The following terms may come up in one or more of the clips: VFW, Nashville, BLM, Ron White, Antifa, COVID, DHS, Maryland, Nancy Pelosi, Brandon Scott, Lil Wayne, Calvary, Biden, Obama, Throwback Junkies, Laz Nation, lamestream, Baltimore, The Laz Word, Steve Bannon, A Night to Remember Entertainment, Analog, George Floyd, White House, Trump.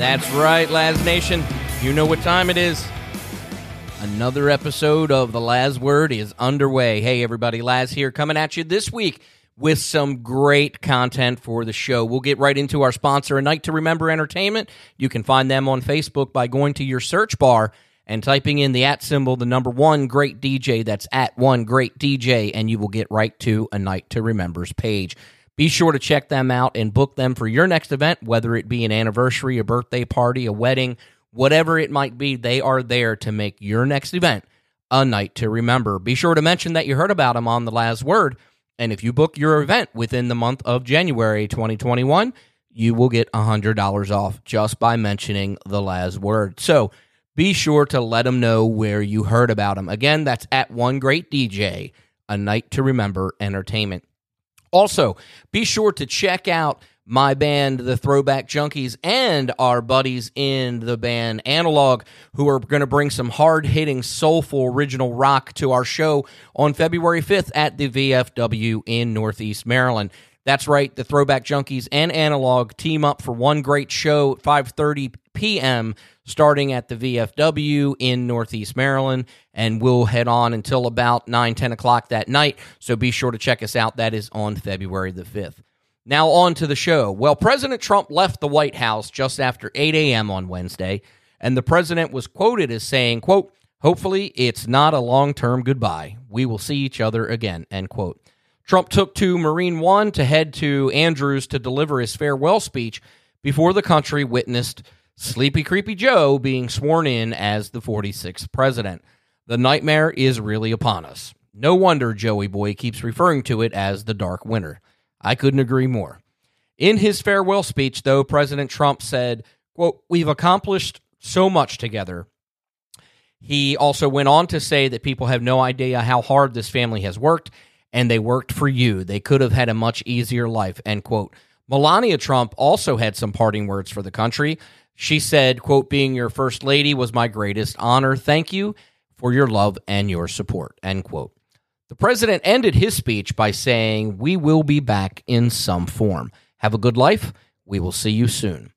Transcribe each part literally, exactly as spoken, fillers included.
That's right, Laz Nation. You know what time it is. Another episode of The Laz Word is underway. Hey, everybody, Laz here coming at you this week with some great content for the show. We'll get right into our sponsor, A Night to Remember Entertainment. You can find them on Facebook by going to your search bar and typing in the at symbol, the number one great D J, that's at one great D J, and you will get right to A Night to Remember's page. Be sure to check them out and book them for your next event, whether it be an anniversary, a birthday party, a wedding, whatever it might be, they are there to make your next event a night to remember. Be sure to mention that you heard about them on The Laz Word, and if you book your event within the month of January twenty twenty-one, you will get one hundred dollars off just by mentioning The Laz Word. So, be sure to let them know where you heard about them. Again, that's at One Great D J, A Night to Remember Entertainment. Also, be sure to check out my band, the Throwback Junkies, and our buddies in the band Analog, who are going to bring some hard-hitting, soulful, original rock to our show on February fifth at the V F W in Northeast Maryland. That's right, the Throwback Junkies and Analog team up for one great show at five thirty p.m. starting at the V F W in Northeast Maryland, and we'll head on until about nine, ten o'clock that night, so be sure to check us out. That is on February the fifth. Now on to the show. Well, President Trump left the White House just after eight a.m. on Wednesday, and the president was quoted as saying, quote, "Hopefully it's not a long-term goodbye. We will see each other again," end quote. Trump took to Marine One to head to Andrews to deliver his farewell speech before the country witnessed Sleepy Creepy Joe being sworn in as the forty-sixth president. The nightmare is really upon us. No wonder Joey Boy keeps referring to it as the dark winter. I couldn't agree more. In his farewell speech, though, President Trump said, quote, "We've accomplished so much together." He also went on to say that people have no idea how hard this family has worked, and they worked for you. They could have had a much easier life, end quote. Melania Trump also had some parting words for the country. She said, quote, "Being your first lady was my greatest honor. Thank you for your love and your support," end quote. The president ended his speech by saying, "We will be back in some form. Have a good life. We will see you soon."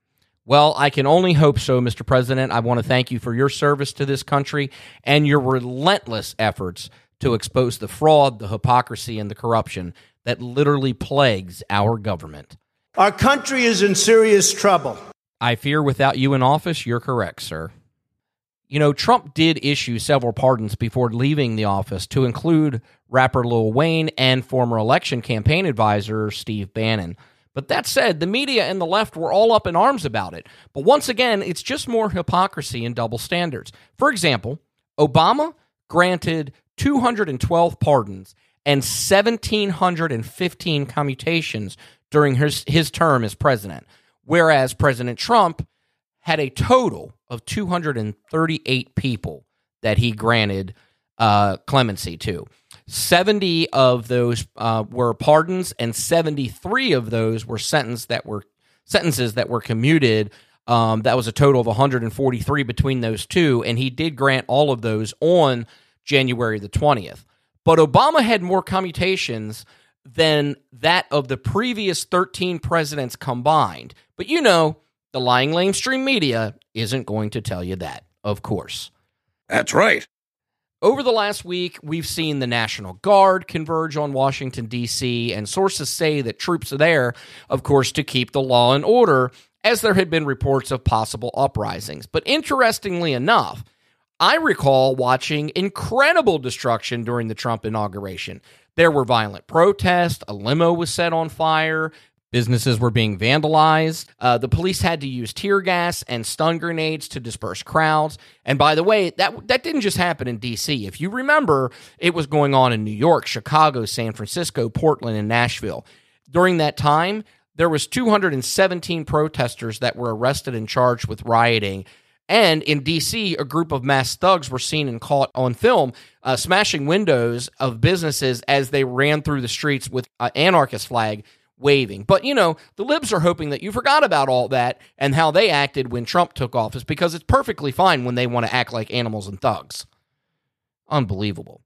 Well, I can only hope so, Mister President. I want to thank you for your service to this country and your relentless efforts to expose the fraud, the hypocrisy, and the corruption that literally plagues our government. Our country is in serious trouble. I fear without you in office, you're correct, sir. You know, Trump did issue several pardons before leaving the office, to include rapper Lil Wayne and former election campaign advisor Steve Bannon. But that said, the media and the left were all up in arms about it. But once again, it's just more hypocrisy and double standards. For example, Obama granted two hundred twelve pardons and one thousand seven hundred fifteen commutations during his, his term as president, whereas President Trump had a total of two hundred thirty-eight people that he granted uh, clemency to. seventy of those uh, were pardons, and seventy-three of those were sentences that were sentences that were commuted. Um, that was a total of one hundred forty-three between those two, and he did grant all of those on January the twentieth. But Obama had more commutations than that of the previous thirteen presidents combined. But you know, the lying lamestream media isn't going to tell you that, of course. That's right. Over the last week, we've seen the National Guard converge on Washington, D C, and sources say that troops are there, of course, to keep the law and order, as there had been reports of possible uprisings. But interestingly enough, I recall watching incredible destruction during the Trump inauguration. There were violent protests, a limo was set on fire, businesses were being vandalized, uh, the police had to use tear gas and stun grenades to disperse crowds. And by the way, that, that didn't just happen in D C. If you remember, it was going on in New York, Chicago, San Francisco, Portland, and Nashville. During that time, there was two hundred seventeen protesters that were arrested and charged with rioting. And in D C, a group of masked thugs were seen and caught on film uh, smashing windows of businesses as they ran through the streets with an anarchist flag waving. But, you know, the libs are hoping that you forgot about all that and how they acted when Trump took office, because it's perfectly fine when they want to act like animals and thugs. Unbelievable.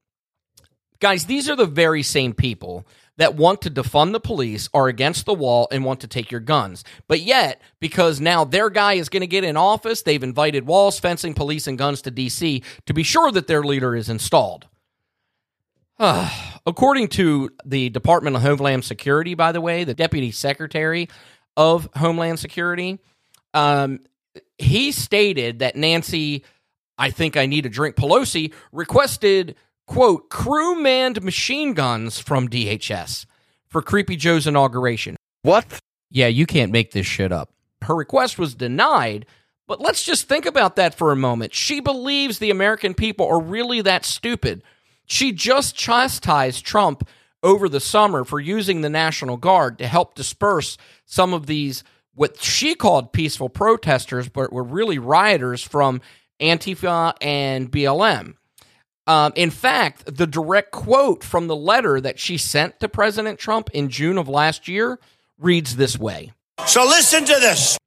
Guys, these are the very same people that want to defund the police are against the wall and want to take your guns. But yet, because now their guy is going to get in office, they've invited walls, fencing, police, and guns to D C to be sure that their leader is installed. According to the Department of Homeland Security, by the way, the Deputy Secretary of Homeland Security, um, he stated that Nancy, I think I need a drink, Pelosi, requested, quote, crew-manned machine guns from D H S for Creepy Joe's inauguration. What? Yeah, you can't make this shit up. Her request was denied, but let's just think about that for a moment. She believes the American people are really that stupid. She just chastised Trump over the summer for using the National Guard to help disperse some of these, what she called peaceful protesters, but were really rioters from Antifa and B L M. Um, in fact, the direct quote from the letter that she sent to President Trump in June of last year reads this way. So listen to this.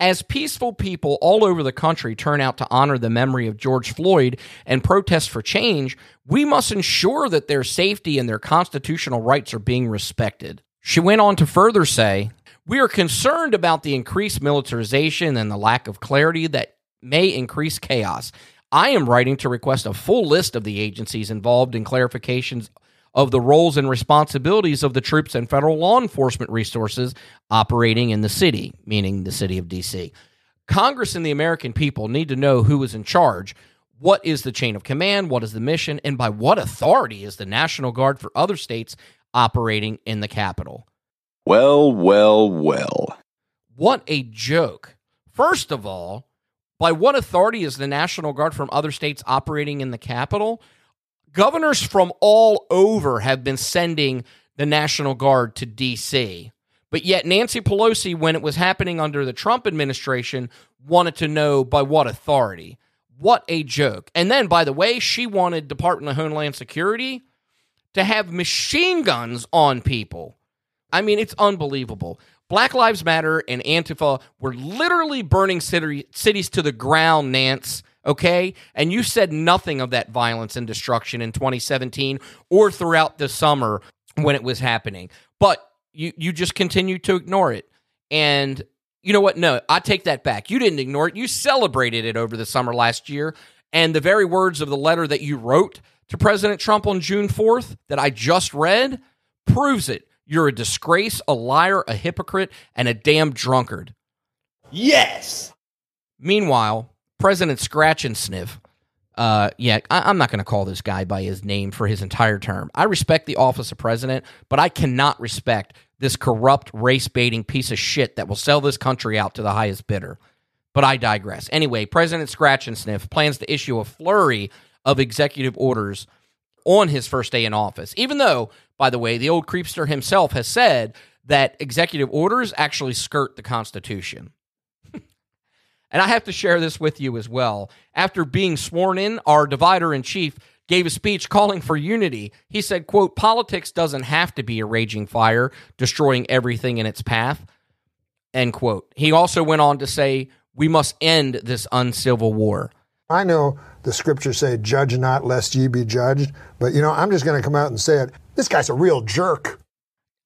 As peaceful people all over the country turn out to honor the memory of George Floyd and protest for change, we must ensure that their safety and their constitutional rights are being respected. She went on to further say, we are concerned about the increased militarization and the lack of clarity that may increase chaos. I am writing to request a full list of the agencies involved in clarifications of the roles and responsibilities of the troops and federal law enforcement resources operating in the city, meaning the city of D C. Congress and the American people need to know who is in charge, what is the chain of command, what is the mission, and by what authority is the National Guard for other states operating in the Capitol. Well, well, well. What a joke. First of all, by what authority is the National Guard from other states operating in the Capitol? Governors from all over have been sending the National Guard to D C, but yet Nancy Pelosi, when it was happening under the Trump administration, wanted to know by what authority. What a joke. And then, by the way, she wanted Department of Homeland Security to have machine guns on people. I mean, it's unbelievable. Black Lives Matter and Antifa were literally burning city- cities to the ground, Nance. Okay? And you said nothing of that violence and destruction in twenty seventeen or throughout the summer when it was happening. But you, you just continue to ignore it. And you know what? No, I take that back. You didn't ignore it. You celebrated it over the summer last year. And the very words of the letter that you wrote to President Trump on June fourth that I just read proves it. You're a disgrace, a liar, a hypocrite, and a damn drunkard. Yes! Meanwhile, President Scratch and Sniff. Uh, yeah, I, I'm not going to call this guy by his name for his entire term. I respect the office of president, but I cannot respect this corrupt, race-baiting piece of shit that will sell this country out to the highest bidder. But I digress. Anyway, President Scratch and Sniff plans to issue a flurry of executive orders on his first day in office, even though, by the way, the old creepster himself has said that executive orders actually skirt the Constitution. And I have to share this with you as well. After being sworn in, our divider-in-chief gave a speech calling for unity. He said, quote, politics doesn't have to be a raging fire, destroying everything in its path, end quote. He also went on to say, we must end this uncivil war. I know the scriptures say, judge not lest ye be judged, but you know, I'm just going to come out and say it. This guy's a real jerk.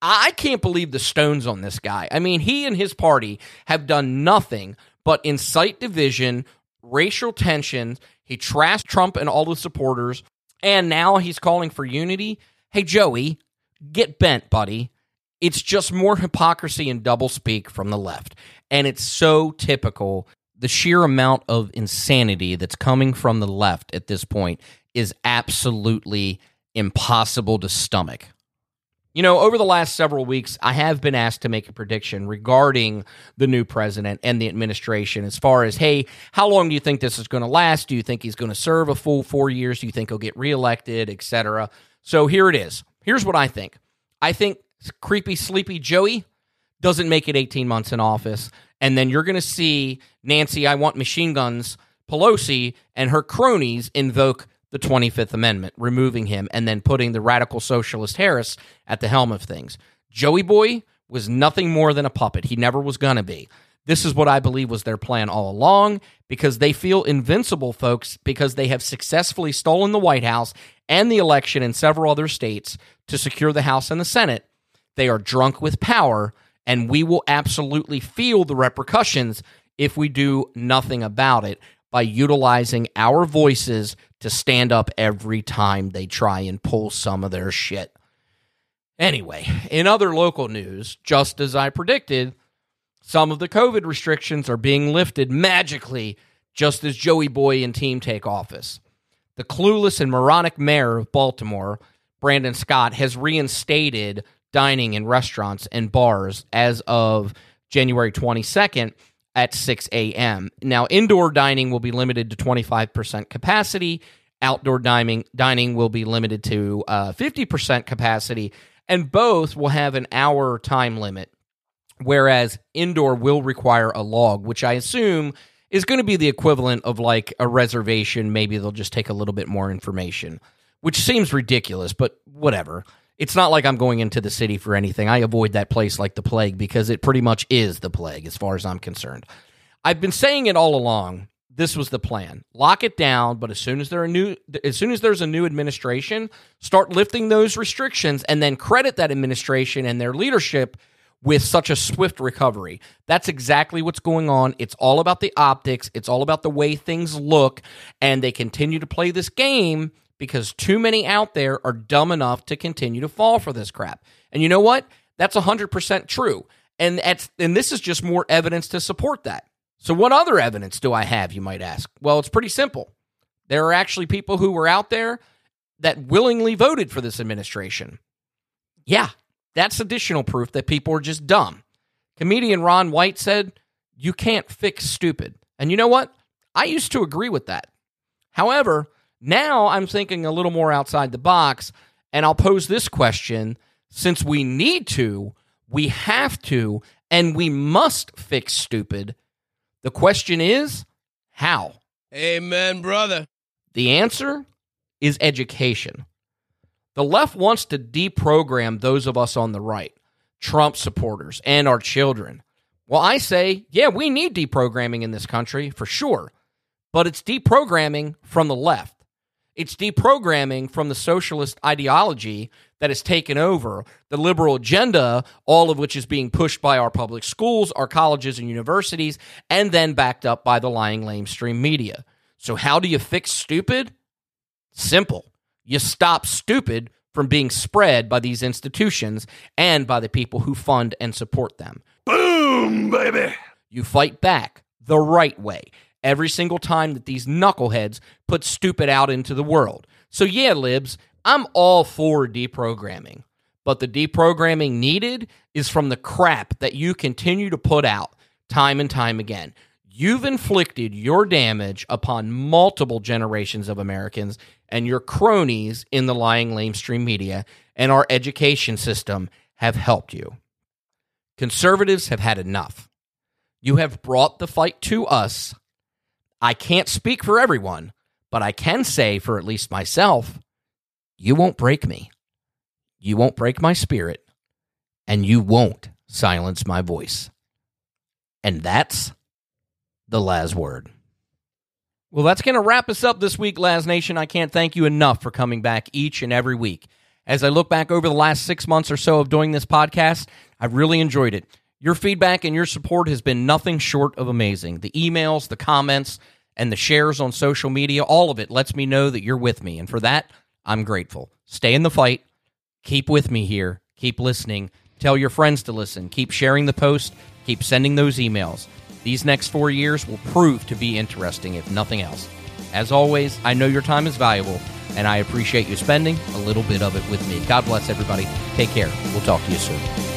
I can't believe the stones on this guy. I mean, he and his party have done nothing but incite division, racial tensions. He trashed Trump and all his supporters, and now he's calling for unity. Hey, Joey, get bent, buddy. It's just more hypocrisy and doublespeak from the left, and it's so typical. The sheer amount of insanity that's coming from the left at this point is absolutely impossible to stomach. You know, over the last several weeks, I have been asked to make a prediction regarding the new president and the administration as far as, hey, how long do you think this is going to last? Do you think he's going to serve a full four years? Do you think he'll get reelected, et cetera? So here it is. Here's what I think. I think creepy, sleepy Joey doesn't make it eighteen months in office, and then you're going to see Nancy, I want machine guns, Pelosi, and her cronies invoke the twenty-fifth Amendment, removing him and then putting the radical socialist Harris at the helm of things. Joey Boy was nothing more than a puppet. He never was going to be. This is what I believe was their plan all along, because they feel invincible, folks, because they have successfully stolen the White House and the election in several other states to secure the House and the Senate. They are drunk with power, and we will absolutely feel the repercussions if we do nothing about it by utilizing our voices to stand up every time they try and pull some of their shit. Anyway, in other local news, just as I predicted, some of the COVID restrictions are being lifted magically just as Joey Boy and team take office. The clueless and moronic mayor of Baltimore, Brandon Scott, has reinstated dining in restaurants and bars as of January twenty-second at six a.m. Now, indoor dining will be limited to twenty-five percent capacity. Outdoor dining dining will be limited to uh, fifty percent capacity, and both will have an hour time limit, whereas indoor will require a log, which I assume is going to be the equivalent of like a reservation. Maybe they'll just take a little bit more information, which seems ridiculous, but whatever. It's not like I'm going into the city for anything. I avoid that place like the plague because it pretty much is the plague as far as I'm concerned. I've been saying it all along. This was the plan. Lock it down, but as soon as there are new, as soon as there's a new administration, start lifting those restrictions and then credit that administration and their leadership with such a swift recovery. That's exactly what's going on. It's all about the optics. It's all about the way things look, and they continue to play this game because too many out there are dumb enough to continue to fall for this crap. And you know what? That's one hundred percent true. And that's, and this is just more evidence to support that. So what other evidence do I have, you might ask? Well, it's pretty simple. There are actually people who were out there that willingly voted for this administration. Yeah, that's additional proof that people are just dumb. Comedian Ron White said, "You can't fix stupid." And you know what? I used to agree with that. However, now I'm thinking a little more outside the box, and I'll pose this question. Since we need to, we have to, and we must fix stupid, the question is, how? Amen, brother. The answer is education. The left wants to deprogram those of us on the right, Trump supporters, and our children. Well, I say, yeah, we need deprogramming in this country, for sure, but it's deprogramming from the left. It's deprogramming from the socialist ideology that has taken over the liberal agenda, all of which is being pushed by our public schools, our colleges and universities, and then backed up by the lying, lamestream media. So how do you fix stupid? Simple. You stop stupid from being spread by these institutions and by the people who fund and support them. Boom, baby! You fight back the right way every single time that these knuckleheads put stupid out into the world. So yeah, libs, I'm all for deprogramming, but the deprogramming needed is from the crap that you continue to put out time and time again. You've inflicted your damage upon multiple generations of Americans and your cronies in the lying, lamestream media and our education system have helped you. Conservatives have had enough. You have brought the fight to us. I can't speak for everyone, but I can say for at least myself, you won't break me, you won't break my spirit, and you won't silence my voice. And that's the Laz Word. Well, that's going to wrap us up this week, Laz Nation. I can't thank you enough for coming back each and every week. As I look back over the last six months or so of doing this podcast, I've really enjoyed it. Your feedback and your support has been nothing short of amazing. The emails, the comments, and the shares on social media, all of it lets me know that you're with me. And for that, I'm grateful. Stay in the fight. Keep with me here. Keep listening. Tell your friends to listen. Keep sharing the post. Keep sending those emails. These next four years will prove to be interesting, if nothing else. As always, I know your time is valuable, and I appreciate you spending a little bit of it with me. God bless everybody. Take care. We'll talk to you soon.